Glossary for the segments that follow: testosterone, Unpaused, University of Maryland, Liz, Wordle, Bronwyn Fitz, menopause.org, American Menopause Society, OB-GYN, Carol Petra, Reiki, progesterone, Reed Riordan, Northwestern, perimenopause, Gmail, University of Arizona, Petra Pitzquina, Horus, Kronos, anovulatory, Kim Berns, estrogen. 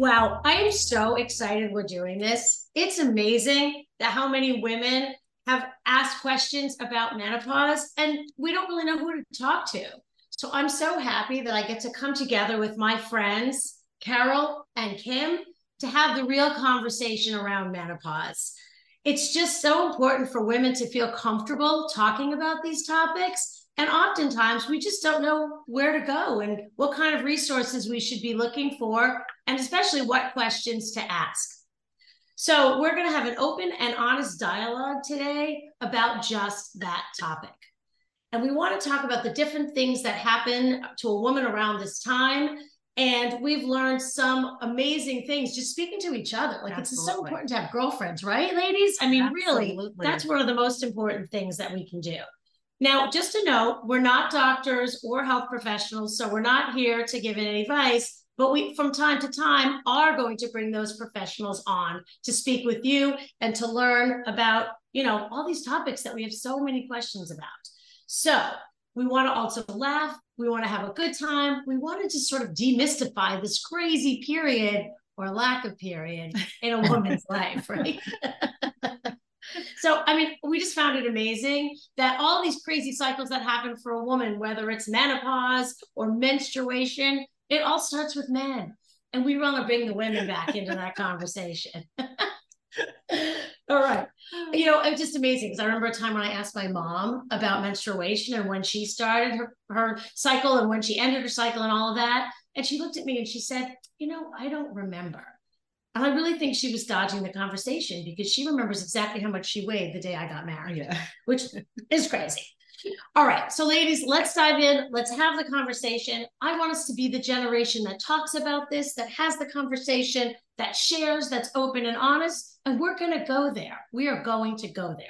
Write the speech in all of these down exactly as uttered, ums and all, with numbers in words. Wow, I am so excited we're doing this. It's amazing that how many women have asked questions about menopause, and we don't really know who to talk to. So I'm so happy that I get to come together with my friends, Carol and Kim, to have the real conversation around menopause. It's just so important for women to feel comfortable talking about these topics. And oftentimes we just don't know where to go and what kind of resources we should be looking for, and especially what questions to ask. So we're going to have an open and honest dialogue today about just that topic. And we want to talk about the different things that happen to a woman around this time. And we've learned some amazing things just speaking to each other. Like, Absolutely. It's so important to have girlfriends, right, ladies? I mean, Absolutely. Really, that's one of the most important things that we can do. Now, just to note, we're not doctors or health professionals, so we're not here to give any advice, but we, from time to time, are going to bring those professionals on to speak with you and to learn about, you know, all these topics that we have so many questions about. So we want to also laugh. We want to have a good time. We wanted to sort of demystify this crazy period or lack of period in a woman's life, right? So, I mean, we just found it amazing that all these crazy cycles that happen for a woman, whether it's menopause or menstruation, it all starts with men. And we want to bring the women back into that conversation. All right. You know, it's just amazing because I remember a time when I asked my mom about menstruation and when she started her, her cycle and when she ended her cycle and all of that. And she looked at me and she said, you know, I don't remember. And I really think she was dodging the conversation because she remembers exactly how much she weighed the day I got married, yeah. which is crazy. All right. So ladies, let's dive in. Let's have the conversation. I want us to be the generation that talks about this, that has the conversation, that shares, that's open and honest. And we're going to go there. We are going to go there.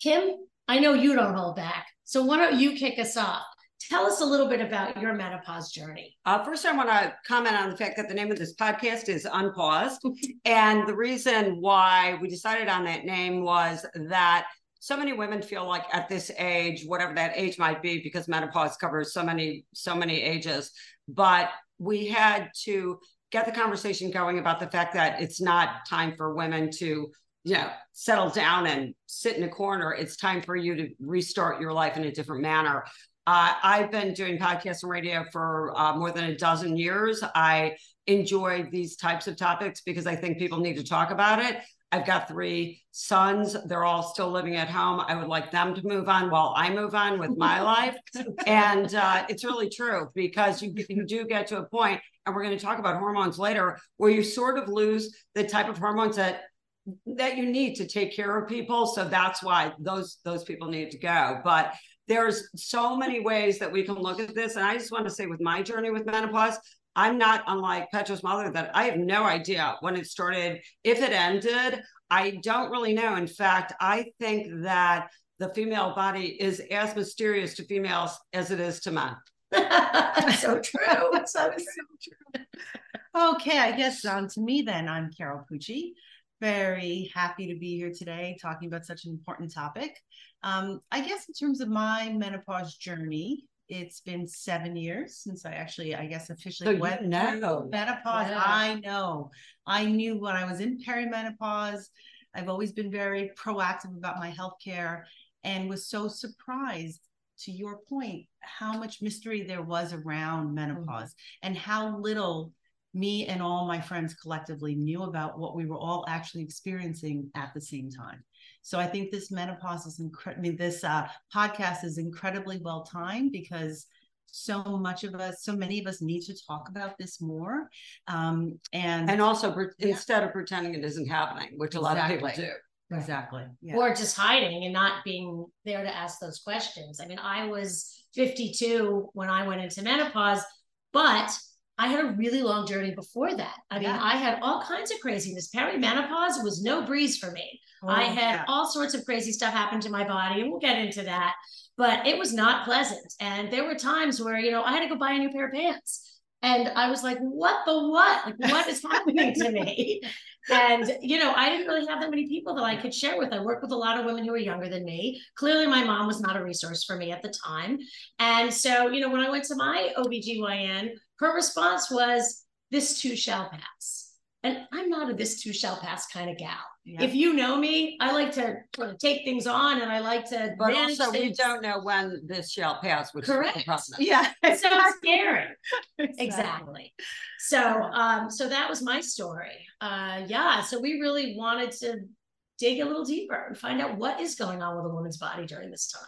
Kim, I know you don't hold back. So why don't you kick us off? Tell us a little bit about your menopause journey. Uh, first, I want to comment on the fact that the name of this podcast is Unpaused. And the reason why we decided on that name was that so many women feel like at this age, whatever that age might be, because menopause covers so many, so many ages, but we had to get the conversation going about the fact that it's not time for women to, you know, settle down and sit in a corner. It's time for you to restart your life in a different manner. Uh, I've been doing podcasts and radio for uh, more than a dozen years. I enjoy these types of topics because I think people need to talk about it. I've got three sons. They're all still living at home. I would like them to move on while I move on with my life. And uh, it's really true because you, you do get to a point, and we're going to talk about hormones later, where you sort of lose the type of hormones that that you need to take care of people. So that's why those, those people need to go. But there's so many ways that we can look at this. And I just want to say with my journey with menopause, I'm not unlike Petra's mother that I have no idea when it started, if it ended. I don't really know. In fact, I think that the female body is as mysterious to females as it is to men. So true. So true. Okay, I guess on to me then. I'm Carol Pucci. Very happy to be here today talking about such an important topic. Um, I guess in terms of my menopause journey, it's been seven years since I actually, I guess, officially so went you know. through menopause. Yeah. I know. I knew when I was in perimenopause. I've always been very proactive about my healthcare and was so surprised, to your point, how much mystery there was around menopause mm-hmm. and how little me and all my friends collectively knew about what we were all actually experiencing at the same time. So I think this menopause is incredible. I mean, this uh, podcast is incredibly well timed because so much of us, so many of us, need to talk about this more. Um, and and also pre- yeah. instead of pretending it isn't happening, which exactly. a lot of people do. Right. Exactly. Yeah. Or just hiding and not being there to ask those questions. I mean, I was fifty-two when I went into menopause, but I had a really long journey before that. I mean, yeah. I had all kinds of craziness. Perimenopause was no breeze for me. Oh, I had yeah. all sorts of crazy stuff happen to my body, and we'll get into that, but it was not pleasant. And there were times where, you know, I had to go buy a new pair of pants. And I was like, what the what? Like, what is happening to me? And, you know, I didn't really have that many people that I could share with. I worked with a lot of women who were younger than me. Clearly, my mom was not a resource for me at the time. And so, you know, when I went to my O B G Y N, her response was, this too shall pass. And I'm not a this too shall pass kind of gal. Yeah. If you know me, I like to take things on and I like to but manage also things. We don't know when this shall pass, which correct. Is the problem. Yeah. It's so scary. Exactly. exactly. So um, so that was my story. Uh, yeah. So we really wanted to dig a little deeper and find out what is going on with a woman's body during this time.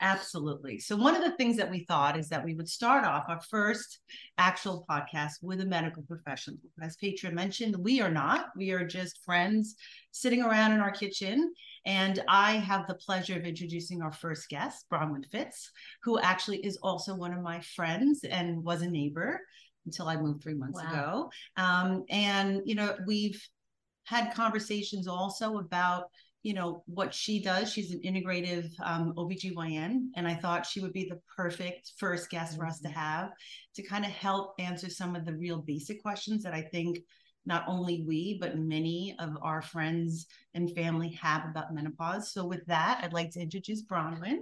Absolutely. So one of the things that we thought is that we would start off our first actual podcast with a medical professional. As Petra mentioned, we are not. We are just friends sitting around in our kitchen. And I have the pleasure of introducing our first guest, Bronwyn Fitz, who actually is also one of my friends and was a neighbor until I moved three months wow. ago. Um, and, you know, we've had conversations also about you know, what she does. She's an integrative um, O B G Y N, and I thought she would be the perfect first guest mm-hmm. for us to have to kind of help answer some of the real basic questions that I think not only we, but many of our friends and family have about menopause. So with that, I'd like to introduce Bronwyn.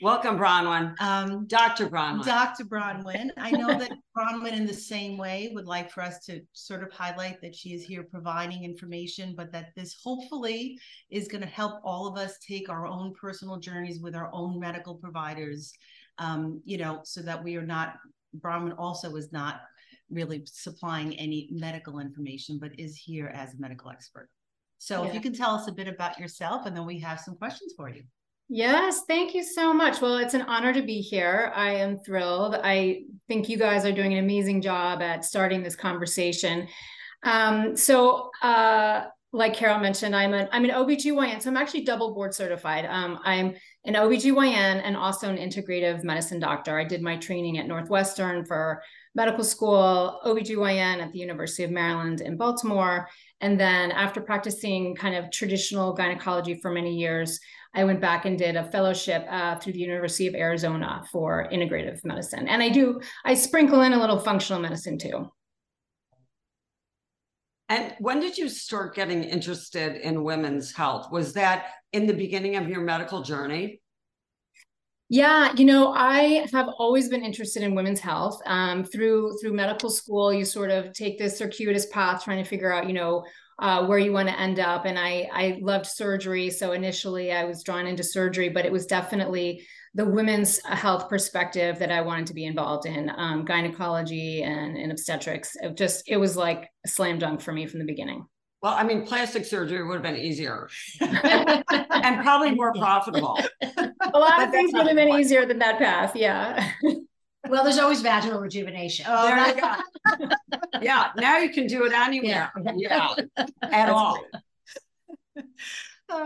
Welcome, Bronwyn. Um, Doctor Bronwyn. Doctor Bronwyn. I know that Bronwyn, in the same way, would like for us to sort of highlight that she is here providing information, but that this hopefully is going to help all of us take our own personal journeys with our own medical providers, um, you know, so that we are not, Bronwyn also is not really supplying any medical information, but is here as a medical expert. So yeah. if you can tell us a bit about yourself, and then we have some questions for you. Yes, thank you so much. Well, it's an honor to be here. I am thrilled. I think you guys are doing an amazing job at starting this conversation. Um, so uh, like Carol mentioned, I'm an, I'm an O B G Y N, so I'm actually double board certified. Um, I'm an O B G Y N and also an integrative medicine doctor. I did my training at Northwestern for medical school, O B G Y N at the University of Maryland in Baltimore. And then after practicing kind of traditional gynecology for many years, I went back and did a fellowship uh, through the University of Arizona for integrative medicine. And I do, I sprinkle in a little functional medicine too. And when did you start getting interested in women's health? Was that in the beginning of your medical journey? Yeah, you know, I have always been interested in women's health. Um, through through medical school, you sort of take this circuitous path trying to figure out, you know, Uh, where you want to end up. And I, I loved surgery. So initially I was drawn into surgery, but it was definitely the women's health perspective that I wanted to be involved in. Um, gynecology and, and obstetrics. It just, it was like a slam dunk for me from the beginning. Well, I mean, plastic surgery would have been easier and probably more profitable. A lot of things would have been easier than that path. Yeah. Well, there's always vaginal rejuvenation. Oh, there you go. Yeah, now you can do it anywhere. Yeah, yeah. At all.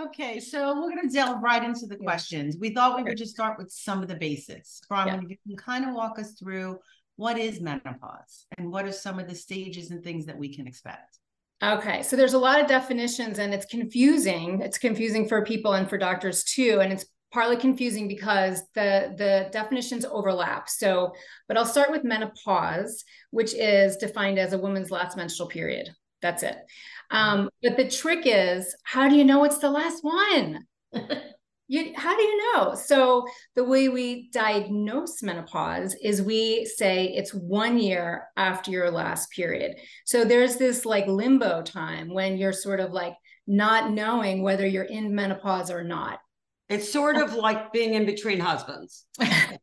Okay, so we're going to delve right into the questions. We thought we would just start with some of the basics. Bronwyn, if you can kind of walk us through what is menopause and what are some of the stages and things that we can expect? Okay, so there's a lot of definitions and it's confusing. It's confusing for people and for doctors too, and it's partly confusing because the, the definitions overlap. So, but I'll start with menopause, which is defined as a woman's last menstrual period. That's it. Um, but the trick is, how do you know it's the last one? You, how do you know? So the way we diagnose menopause is we say it's one year after your last period. So there's this like limbo time when you're sort of like not knowing whether you're in menopause or not. It's sort of like being in between husbands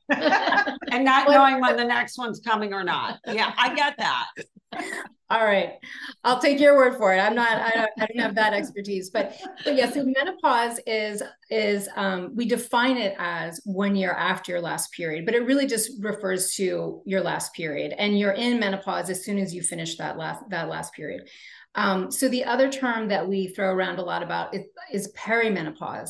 and not knowing when the next one's coming or not. Yeah, I get that. All right. I'll take your word for it. I'm not, I don't, I don't have that expertise, but, but yeah, so menopause is, is um, we define it as one year after your last period, but it really just refers to your last period, and you're in menopause as soon as you finish that last, that last period. Um, so the other term that we throw around a lot about is, is perimenopause.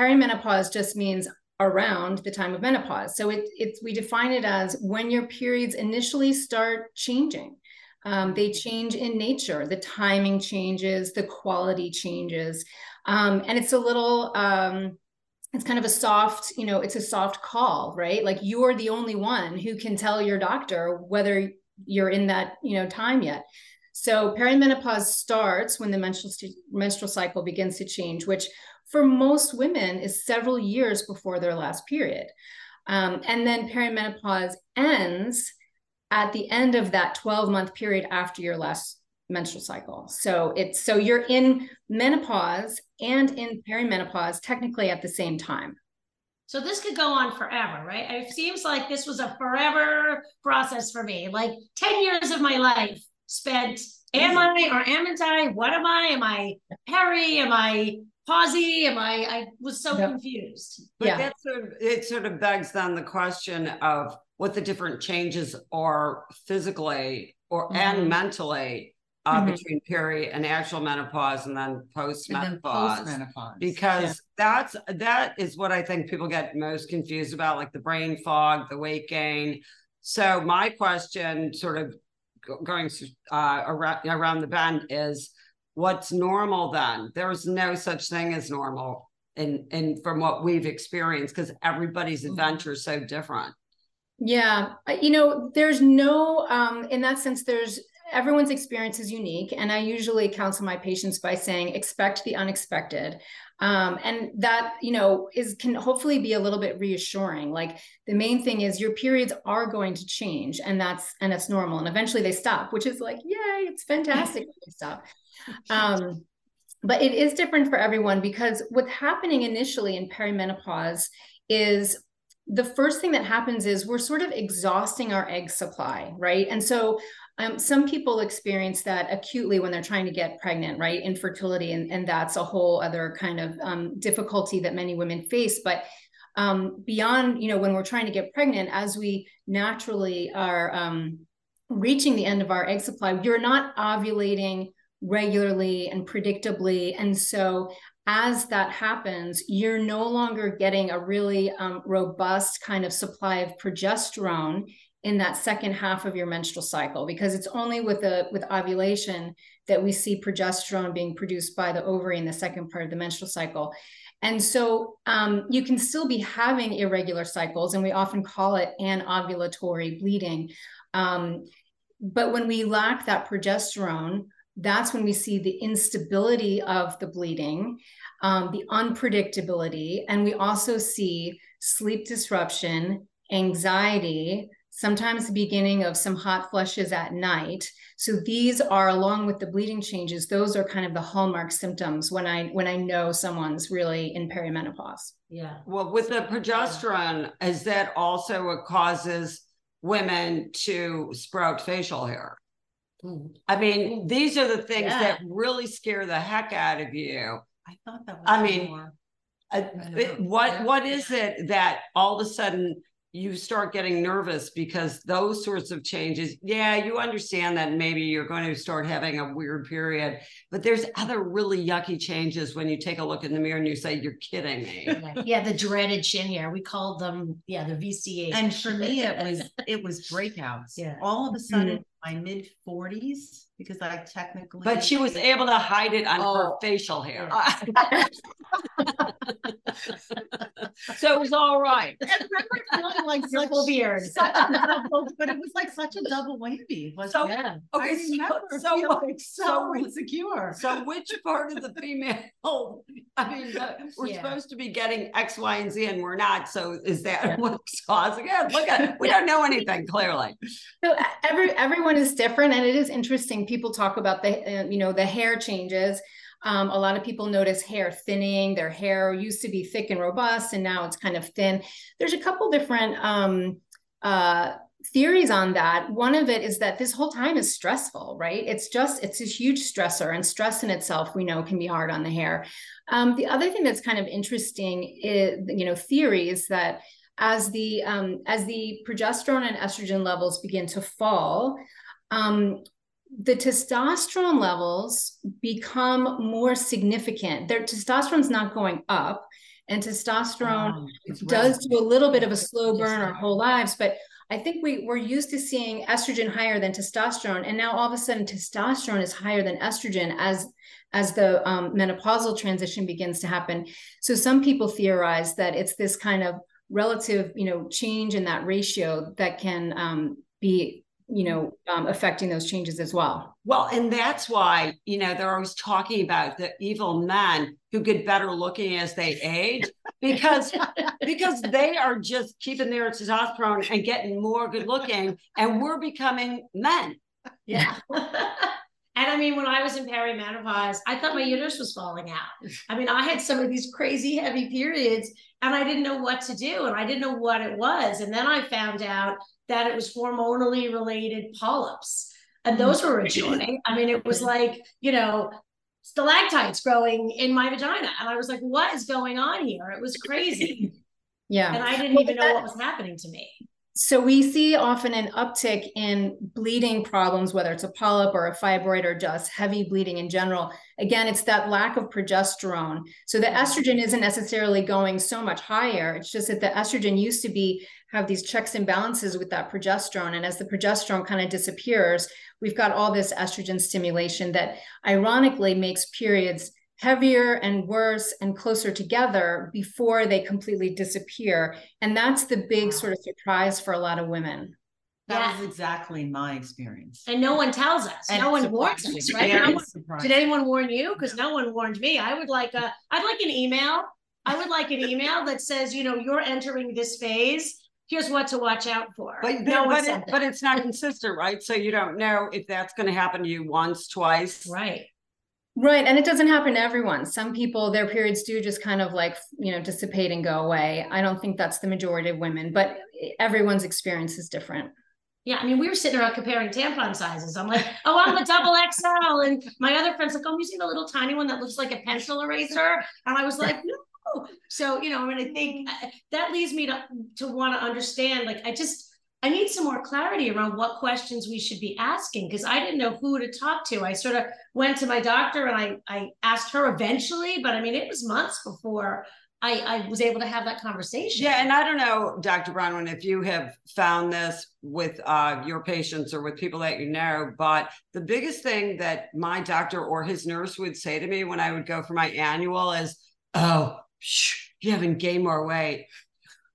Perimenopause just means around the time of menopause. So it, it's we define it as when your periods initially start changing. Um, they change in nature. The timing changes, the quality changes. Um, and it's a little, um, it's kind of a soft, you know, it's a soft call, right? Like you're the only one who can tell your doctor whether you're in that, you know, time yet. So perimenopause starts when the menstrual, menstrual cycle begins to change, which for most women is several years before their last period. Um, and then perimenopause ends at the end of that twelve month period after your last menstrual cycle. So it's, so you're in menopause and in perimenopause technically at the same time. So this could go on forever, right? It seems like this was a forever process for me, like ten years of my life spent, am I or am I, what am I? Am I peri? Am I pausy? Am I, I was so yeah. confused. But yeah. that sort of, it sort of begs on the question of what the different changes are physically or mm-hmm. and mentally uh, mm-hmm. between peri and actual menopause and then post-menopause. And then post-menopause. Because yeah. that's, that is what I think people get most confused about, like the brain fog, the weight gain. So my question sort of going uh, around, around the bend is, what's normal then? There's no such thing as normal in, in from what we've experienced, because everybody's adventure is so different. Yeah. You know, there's no, um, in that sense, there's, everyone's experience is unique. And I usually counsel my patients by saying, expect the unexpected. Um, and that, you know, is, can hopefully be a little bit reassuring. Like the main thing is your periods are going to change, and that's, and it's normal. And eventually they stop, which is like, yay, it's fantastic when they stop. Um, but it is different for everyone, because what's happening initially in perimenopause is the first thing that happens is we're sort of exhausting our egg supply, right? And so um, some people experience that acutely when they're trying to get pregnant, right? Infertility, and, and that's a whole other kind of um, difficulty that many women face. But um, beyond, you know, when we're trying to get pregnant, as we naturally are um, reaching the end of our egg supply, you're not ovulating regularly and predictably. And so as that happens, you're no longer getting a really um, robust kind of supply of progesterone in that second half of your menstrual cycle, because it's only with a with ovulation that we see progesterone being produced by the ovary in the second part of the menstrual cycle. And so um, you can still be having irregular cycles, and we often call it anovulatory bleeding. Um, but when we lack that progesterone, that's when we see the instability of the bleeding, um, the unpredictability, and we also see sleep disruption, anxiety, sometimes the beginning of some hot flushes at night. So these are, along with the bleeding changes, those are kind of the hallmark symptoms when I when I know someone's really in perimenopause. Yeah. Well, with the progesterone, is that also what causes women to sprout facial hair? I mean, these are the things yeah. that really scare the heck out of you. I thought that was I mean, more. I, I what, yeah. what is it that all of a sudden you start getting nervous because those sorts of changes? Yeah, you understand that maybe you're going to start having a weird period, but there's other really yucky changes when you take a look in the mirror and you say, you're kidding me. Yeah, yeah the dreaded shin hair. We called them, yeah, the V C A. And for me, it was it was breakouts. Yeah. All of a sudden, mm-hmm. my mid forties, because I technically, but she was able to hide it on oh, her facial hair. Yeah. So it was all right. I remember feeling like double beard, such a double, but it was like such a double whammy. Was so, yeah. Okay, I remember so, so, feeling so, so insecure. So which part of the female? I mean, we're yeah. supposed to be getting X, Y, and Z, and we're not. So is that yeah. what's causing it? Look at, we don't know anything clearly. So every everyone is different, and it is interesting. People talk about the, uh, you know, the hair changes. Um, a lot of people notice hair thinning. Their hair used to be thick and robust, and now it's kind of thin. There's a couple different um, uh, theories on that. One of it is that this whole time is stressful, right? It's just, it's a huge stressor, and stress in itself, we know, can be hard on the hair. Um, the other thing that's kind of interesting, is, you know, theories that as the, um, as the progesterone and estrogen levels begin to fall, um, the testosterone levels become more significant. Their testosterone's not going up, and testosterone oh, does do a little bit of a slow burn our whole lives. But I think we we're used to seeing estrogen higher than testosterone, and now all of a sudden testosterone is higher than estrogen as as the um, menopausal transition begins to happen. So some people theorize that it's this kind of relative, you know, change in that ratio that can um, be you know, um, affecting those changes as well. Well, and that's why, you know, they're always talking about the evil men who get better looking as they age, because, because they are just keeping their testosterone and getting more good looking, and we're becoming men. Yeah. And I mean, when I was in perimenopause, I thought my uterus was falling out. I mean, I had some of these crazy heavy periods and I didn't know what to do and I didn't know what it was. And then I found out that it was hormonally related polyps. And those were rejoining. I mean, it was like, you know, stalactites growing in my vagina. And I was like, what is going on here? It was crazy. Yeah. And I didn't even know what was happening to me. So we see often an uptick in bleeding problems, whether it's a polyp or a fibroid or just heavy bleeding in general. Again, it's that lack of progesterone. So the estrogen isn't necessarily going so much higher. It's just that the estrogen used to be have these checks and balances with that progesterone. And as the progesterone kind of disappears, we've got all this estrogen stimulation that ironically makes periods heavier and worse and closer together before they completely disappear. And that's the big sort of surprise for a lot of women. That was exactly my experience. And no one tells us. And no one warns us, right? Yeah, did anyone warn you? Because no one warned me. I would like a, I'd like an email. I would like an email that says, you know, you're entering this phase. Here's what to watch out for. But, no but, it, but it's not consistent, right? So you don't know if that's going to happen to you once, twice. Right. Right. And it doesn't happen to everyone. Some people, their periods do just kind of like, you know, dissipate and go away. I don't think that's the majority of women, but everyone's experience is different. Yeah. I mean, we were sitting around comparing tampon sizes. I'm like, oh, I'm the double X L. And my other friend's like, oh, I'm using the little tiny one that looks like a pencil eraser. And I was like, no. So, you know, I mean, I think that leads me to, to want to understand, like, I just, I need some more clarity around what questions we should be asking, because I didn't know who to talk to. I sort of went to my doctor and I, I asked her eventually, but I mean, it was months before I, I was able to have that conversation. Yeah. And I don't know, Doctor Bronwyn, if you have found this with uh, your patients or with people that you know, but the biggest thing that my doctor or his nurse would say to me when I would go for my annual is, oh, shh, you haven't gained more weight.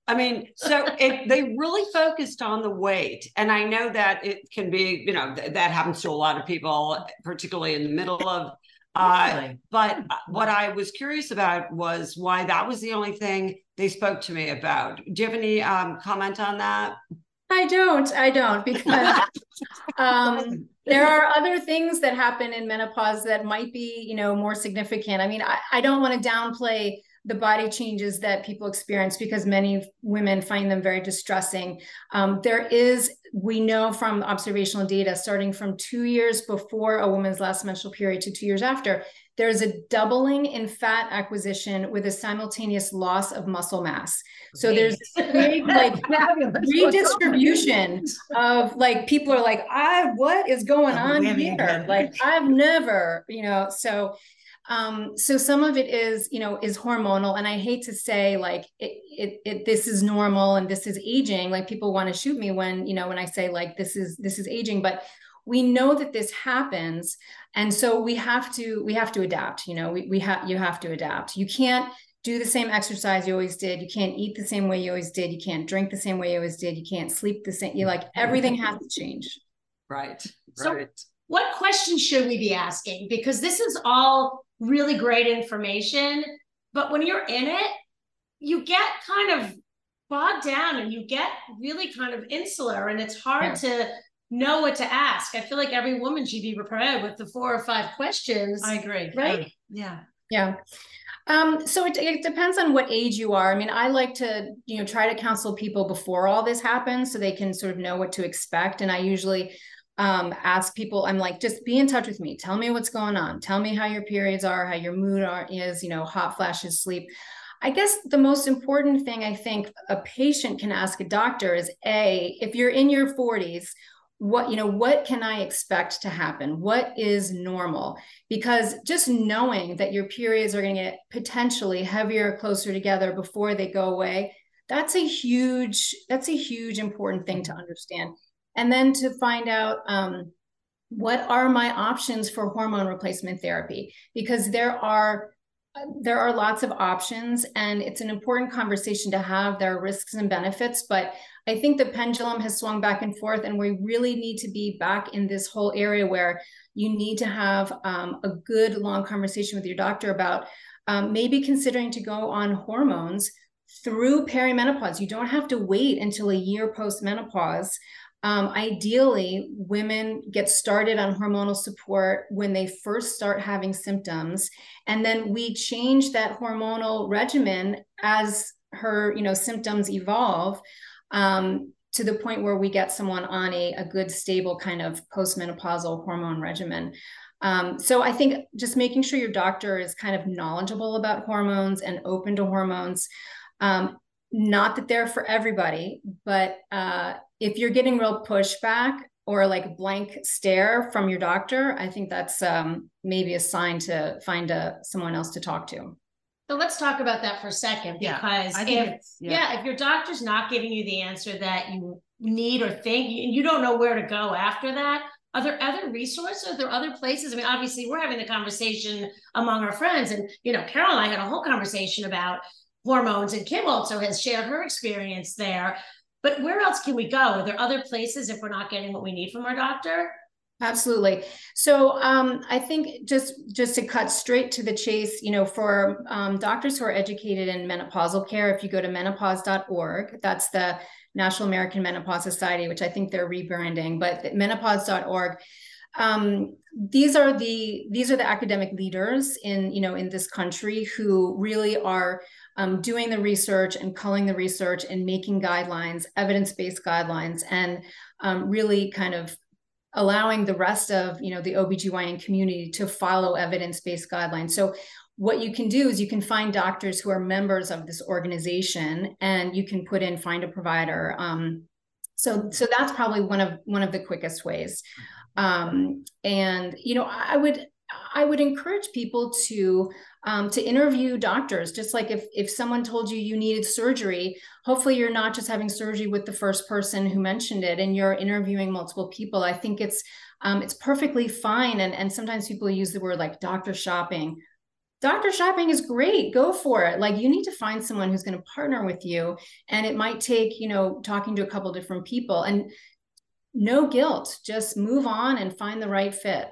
I mean, so it, they really focused on the weight. And I know that it can be, you know, th- that happens to a lot of people, particularly in the middle of, uh, really? But what I was curious about was why that was the only thing they spoke to me about. Do you have any um, comment on that? I don't, I don't, because um, there are other things that happen in menopause that might be, you know, more significant. I mean, I, I don't want to downplay the body changes that people experience, because many women find them very distressing. Um, there is, we know from observational data, starting from two years before a woman's last menstrual period to two years after, there is a doubling in fat acquisition with a simultaneous loss of muscle mass. So there's big like redistribution of like, people are like, I, what is going on here? Like I've never, you know, so Um, so some of it is, you know, is hormonal. And I hate to say like, it, it, it, this is normal and this is aging. Like people want to shoot me when, you know, when I say like, this is, this is aging, but we know that this happens. And so we have to, we have to adapt, you know, we, we have, you have to adapt. You can't do the same exercise you always did. You can't eat the same way you always did. You can't drink the same way you always did. You can't sleep the same, you like everything has to change. Right. Right. So what questions should we be asking? Because this is all really great information, but when you're in it, you get kind of bogged down and you get really kind of insular, and it's hard yeah. to know what to ask. I feel like every woman should be prepared with the four or five questions. I agree. Right? Yeah. Yeah. Um, so it, it depends on what age you are. I mean, I like to, you know, try to counsel people before all this happens so they can sort of know what to expect. And I usually Um, ask people, I'm like, just be in touch with me. Tell me what's going on. Tell me how your periods are, how your mood are, is, you know, hot flashes, sleep. I guess the most important thing I think a patient can ask a doctor is A, if you're in your forties, what, you know, what can I expect to happen? What is normal? Because just knowing that your periods are going to get potentially heavier, closer together before they go away, that's a huge, that's a huge important thing to understand. And then to find out um, what are my options for hormone replacement therapy, because there are there are lots of options, and it's an important conversation to have. There are risks and benefits, but I think the pendulum has swung back and forth, and we really need to be back in this whole area where you need to have um, a good long conversation with your doctor about um, maybe considering to go on hormones through perimenopause. You don't have to wait until a year post-menopause. Um, ideally, women get started on hormonal support when they first start having symptoms, and then we change that hormonal regimen as her, you know, symptoms evolve um, to the point where we get someone on a, a good, stable kind of postmenopausal hormone regimen. Um, so I think just making sure your doctor is kind of knowledgeable about hormones and open to hormones. Um, Not that they're for everybody, but uh, if you're getting real pushback or like blank stare from your doctor, I think that's um, maybe a sign to find a, someone else to talk to. So let's talk about that for a second, because yeah, if, yeah. yeah, if your doctor's not giving you the answer that you need or think, and you don't know where to go after that, are there other resources? Are there other places? I mean, obviously we're having the conversation among our friends, and, you know, Carol and I had a whole conversation about hormones, and Kim also has shared her experience there. But where else can we go? Are there other places if we're not getting what we need from our doctor? Absolutely. So um, I think just just to cut straight to the chase, you know, for um, doctors who are educated in menopausal care, if you go to menopause dot org, that's the National American Menopause Society, which I think they're rebranding, but menopause dot org. Um, these are the, these are the academic leaders in, you know, in this country who really are um, doing the research and culling the research and making guidelines, evidence-based guidelines, and um, really kind of allowing the rest of, you know, the O B G Y N community to follow evidence-based guidelines. So what you can do is you can find doctors who are members of this organization, and you can put in find a provider. Um, so, so that's probably one of, one of the quickest ways. Um, and, you know, I would, I would encourage people to, um, to interview doctors. Just like if, if someone told you you needed surgery, hopefully you're not just having surgery with the first person who mentioned it and you're interviewing multiple people. I think it's, um, it's perfectly fine. And, and sometimes people use the word like doctor shopping. Doctor shopping is great. Go for it. Like, you need to find someone who's going to partner with you, and it might take, you know, talking to a couple different people, and no guilt, just move on and find the right fit.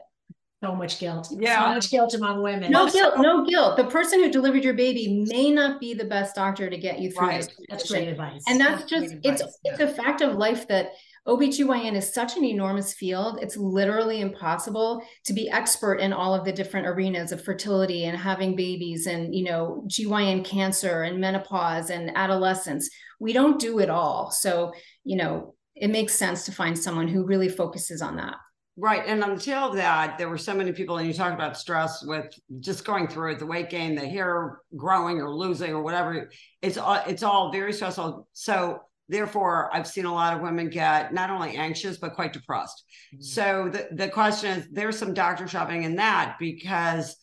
So much guilt. Yeah. So much guilt among women. No guilt, no guilt. The person who delivered your baby may not be the best doctor to get you through right. this condition. That's great advice. And that's, that's just, it's yeah. it's a fact of life that O B G Y N is such an enormous field. It's literally impossible to be expert in all of the different arenas of fertility and having babies and, you know, G Y N cancer and menopause and adolescence. We don't do it all. So, you know, it makes sense to find someone who really focuses on that. Right. And until that, there were so many people, and you talk about stress with just going through it, the weight gain, the hair growing or losing or whatever. It's all, it's all very stressful. So therefore, I've seen a lot of women get not only anxious, but quite depressed. Mm-hmm. So the, the question is, there's some doctor shopping in that, because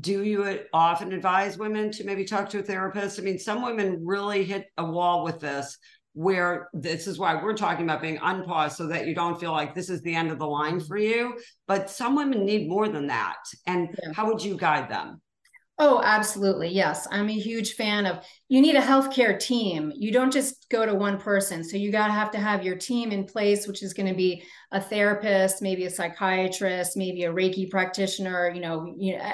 do you often advise women to maybe talk to a therapist? I mean, some women really hit a wall with this, where this is why we're talking about being unpaused, so that you don't feel like this is the end of the line for you. But some women need more than that. And yeah. how would you guide them? Oh, absolutely. Yes. I'm a huge fan of, you need a healthcare team. You don't just go to one person. So you got to have to have your team in place, which is going to be a therapist, maybe a psychiatrist, maybe a Reiki practitioner, you know, you know,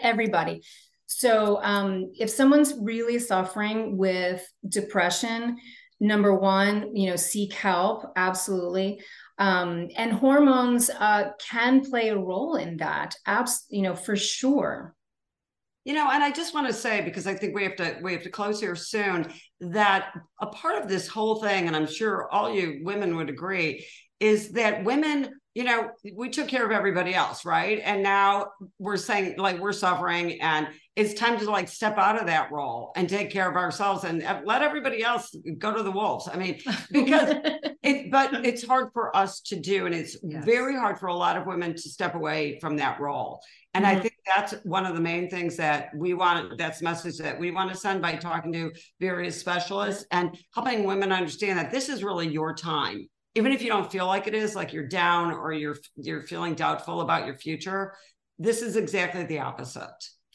everybody. So um, if someone's really suffering with depression, number one, you know, seek help. Absolutely. Um, and hormones uh, can play a role in that. Abs- you know, for sure. You know, and I just want to say, because I think we have to, we have to close here soon, that a part of this whole thing, and I'm sure all you women would agree, is that women, you know, we took care of everybody else, right? And now we're saying, like, we're suffering, and it's time to, like, step out of that role and take care of ourselves and let everybody else go to the wolves. I mean, because it, but it's hard for us to do. And it's yes. very hard for a lot of women to step away from that role. And mm-hmm. I think that's one of the main things that we want, that's the message that we want to send by talking to various specialists and helping women understand that this is really your time. Even if you don't feel like it is, like you're down or you're, you're feeling doubtful about your future, this is exactly the opposite.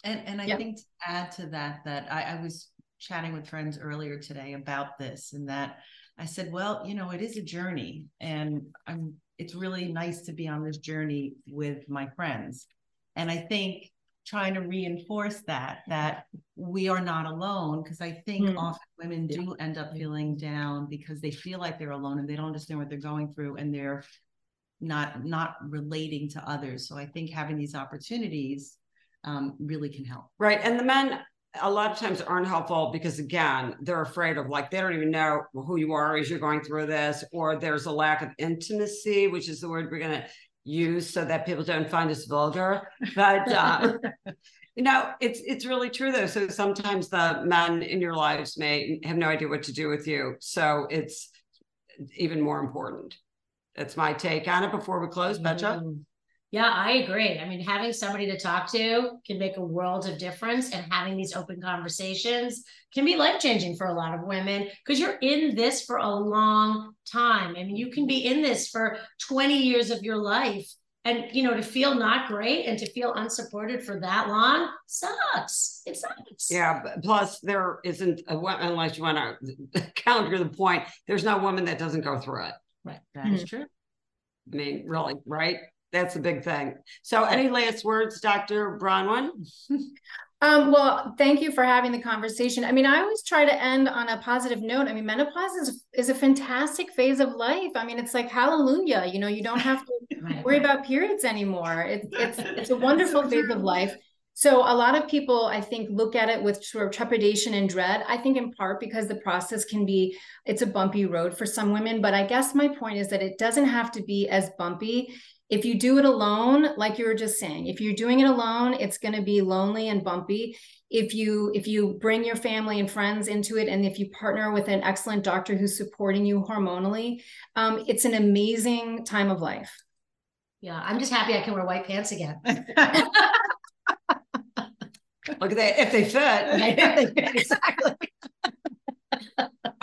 And and I yeah. think to add to that, that I, I was chatting with friends earlier today about this, and that I said, well, you know, it is a journey, and I'm, it's really nice to be on this journey with my friends. And I think trying to reinforce that, that we are not alone, because I think mm. often women do end up feeling down because they feel like they're alone and they don't understand what they're going through, and they're not, not relating to others. So I think having these opportunities um, really can help. Right. And the men a lot of times aren't helpful because, again, they're afraid of, like, they don't even know who you are as you're going through this, or there's a lack of intimacy, which is the word we're going to use so that people don't find us vulgar. But, uh, you know, it's it's really true, though. So sometimes the men in your lives may have no idea what to do with you. So it's even more important. That's my take on it before we close. Betcha? Yeah, I agree. I mean, having somebody to talk to can make a world of difference, and having these open conversations can be life-changing for a lot of women, because you're in this for a long time. I mean, you can be in this for twenty years of your life, and, you know, to feel not great and to feel unsupported for that long sucks. It sucks. Yeah. Plus, there isn't, a, unless you want to counter the point, there's no woman that doesn't go through it. Right. That mm-hmm. is true. I mean, really, right? That's a big thing. So any last words, Doctor Bronwyn? Um, well, thank you for having the conversation. I mean, I always try to end on a positive note. I mean, menopause is, is a fantastic phase of life. I mean, it's like, hallelujah, you know, you don't have to worry about periods anymore. It, it's, it's a wonderful so phase of life. So a lot of people, I think, look at it with sort of trepidation and dread, I think in part because the process can be, it's a bumpy road for some women. But I guess my point is that it doesn't have to be as bumpy. If you do it alone, like you were just saying, if you're doing it alone, it's going to be lonely and bumpy. If you if you bring your family and friends into it, and if you partner with an excellent doctor who's supporting you hormonally, um, it's an amazing time of life. Yeah, I'm just happy I can wear white pants again. Look at that, if they fit. Exactly.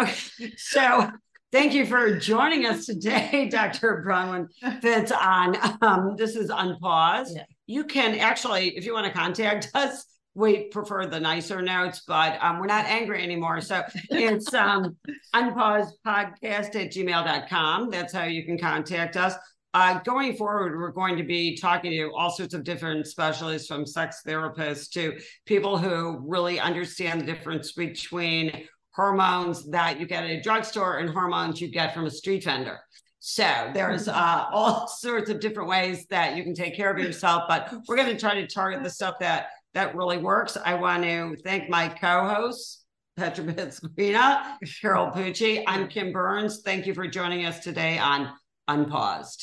Okay, so... thank you for joining us today, Doctor Bronwyn Fitz on, um, this is Unpaused. Yeah. You can actually, if you want to contact us, we prefer the nicer notes, but um, we're not angry anymore. So it's um, unpaused podcast at gmail dot com. That's how you can contact us. Uh, going forward, we're going to be talking to all sorts of different specialists, from sex therapists to people who really understand the difference between hormones that you get at a drugstore and hormones you get from a street vendor. So there's uh, all sorts of different ways that you can take care of yourself, but we're going to try to target the stuff that, that really works. I want to thank my co-hosts, Petra Pitzquina, Carol Pucci. I'm Kim Berns. Thank you for joining us today on Unpaused.